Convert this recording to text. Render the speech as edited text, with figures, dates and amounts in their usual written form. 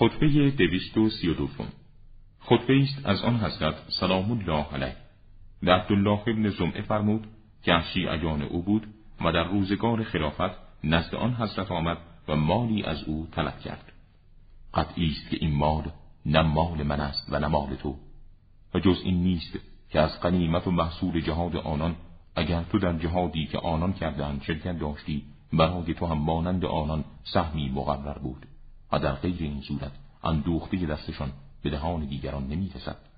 خطبه 232 خطبه است از آن حضرت سلام الله علیه. عبدالله ابن زمعه فرمود که از شیعیان او بود و در روزگار خلافت نزد آن حضرت آمد و مالی از او طلب کرد. قطعی است که این مال نه مال من است و نه مال تو، و جز این نیست که از غنیمت و محصول جهاد آنان اگر تو در جهادی که آنان کردند شرکت داشتی، برای تو هم مانند آنان سهمی مقرر بود و در غیر این صورت اندوخته دستشان به دهان دیگران نمی رسد.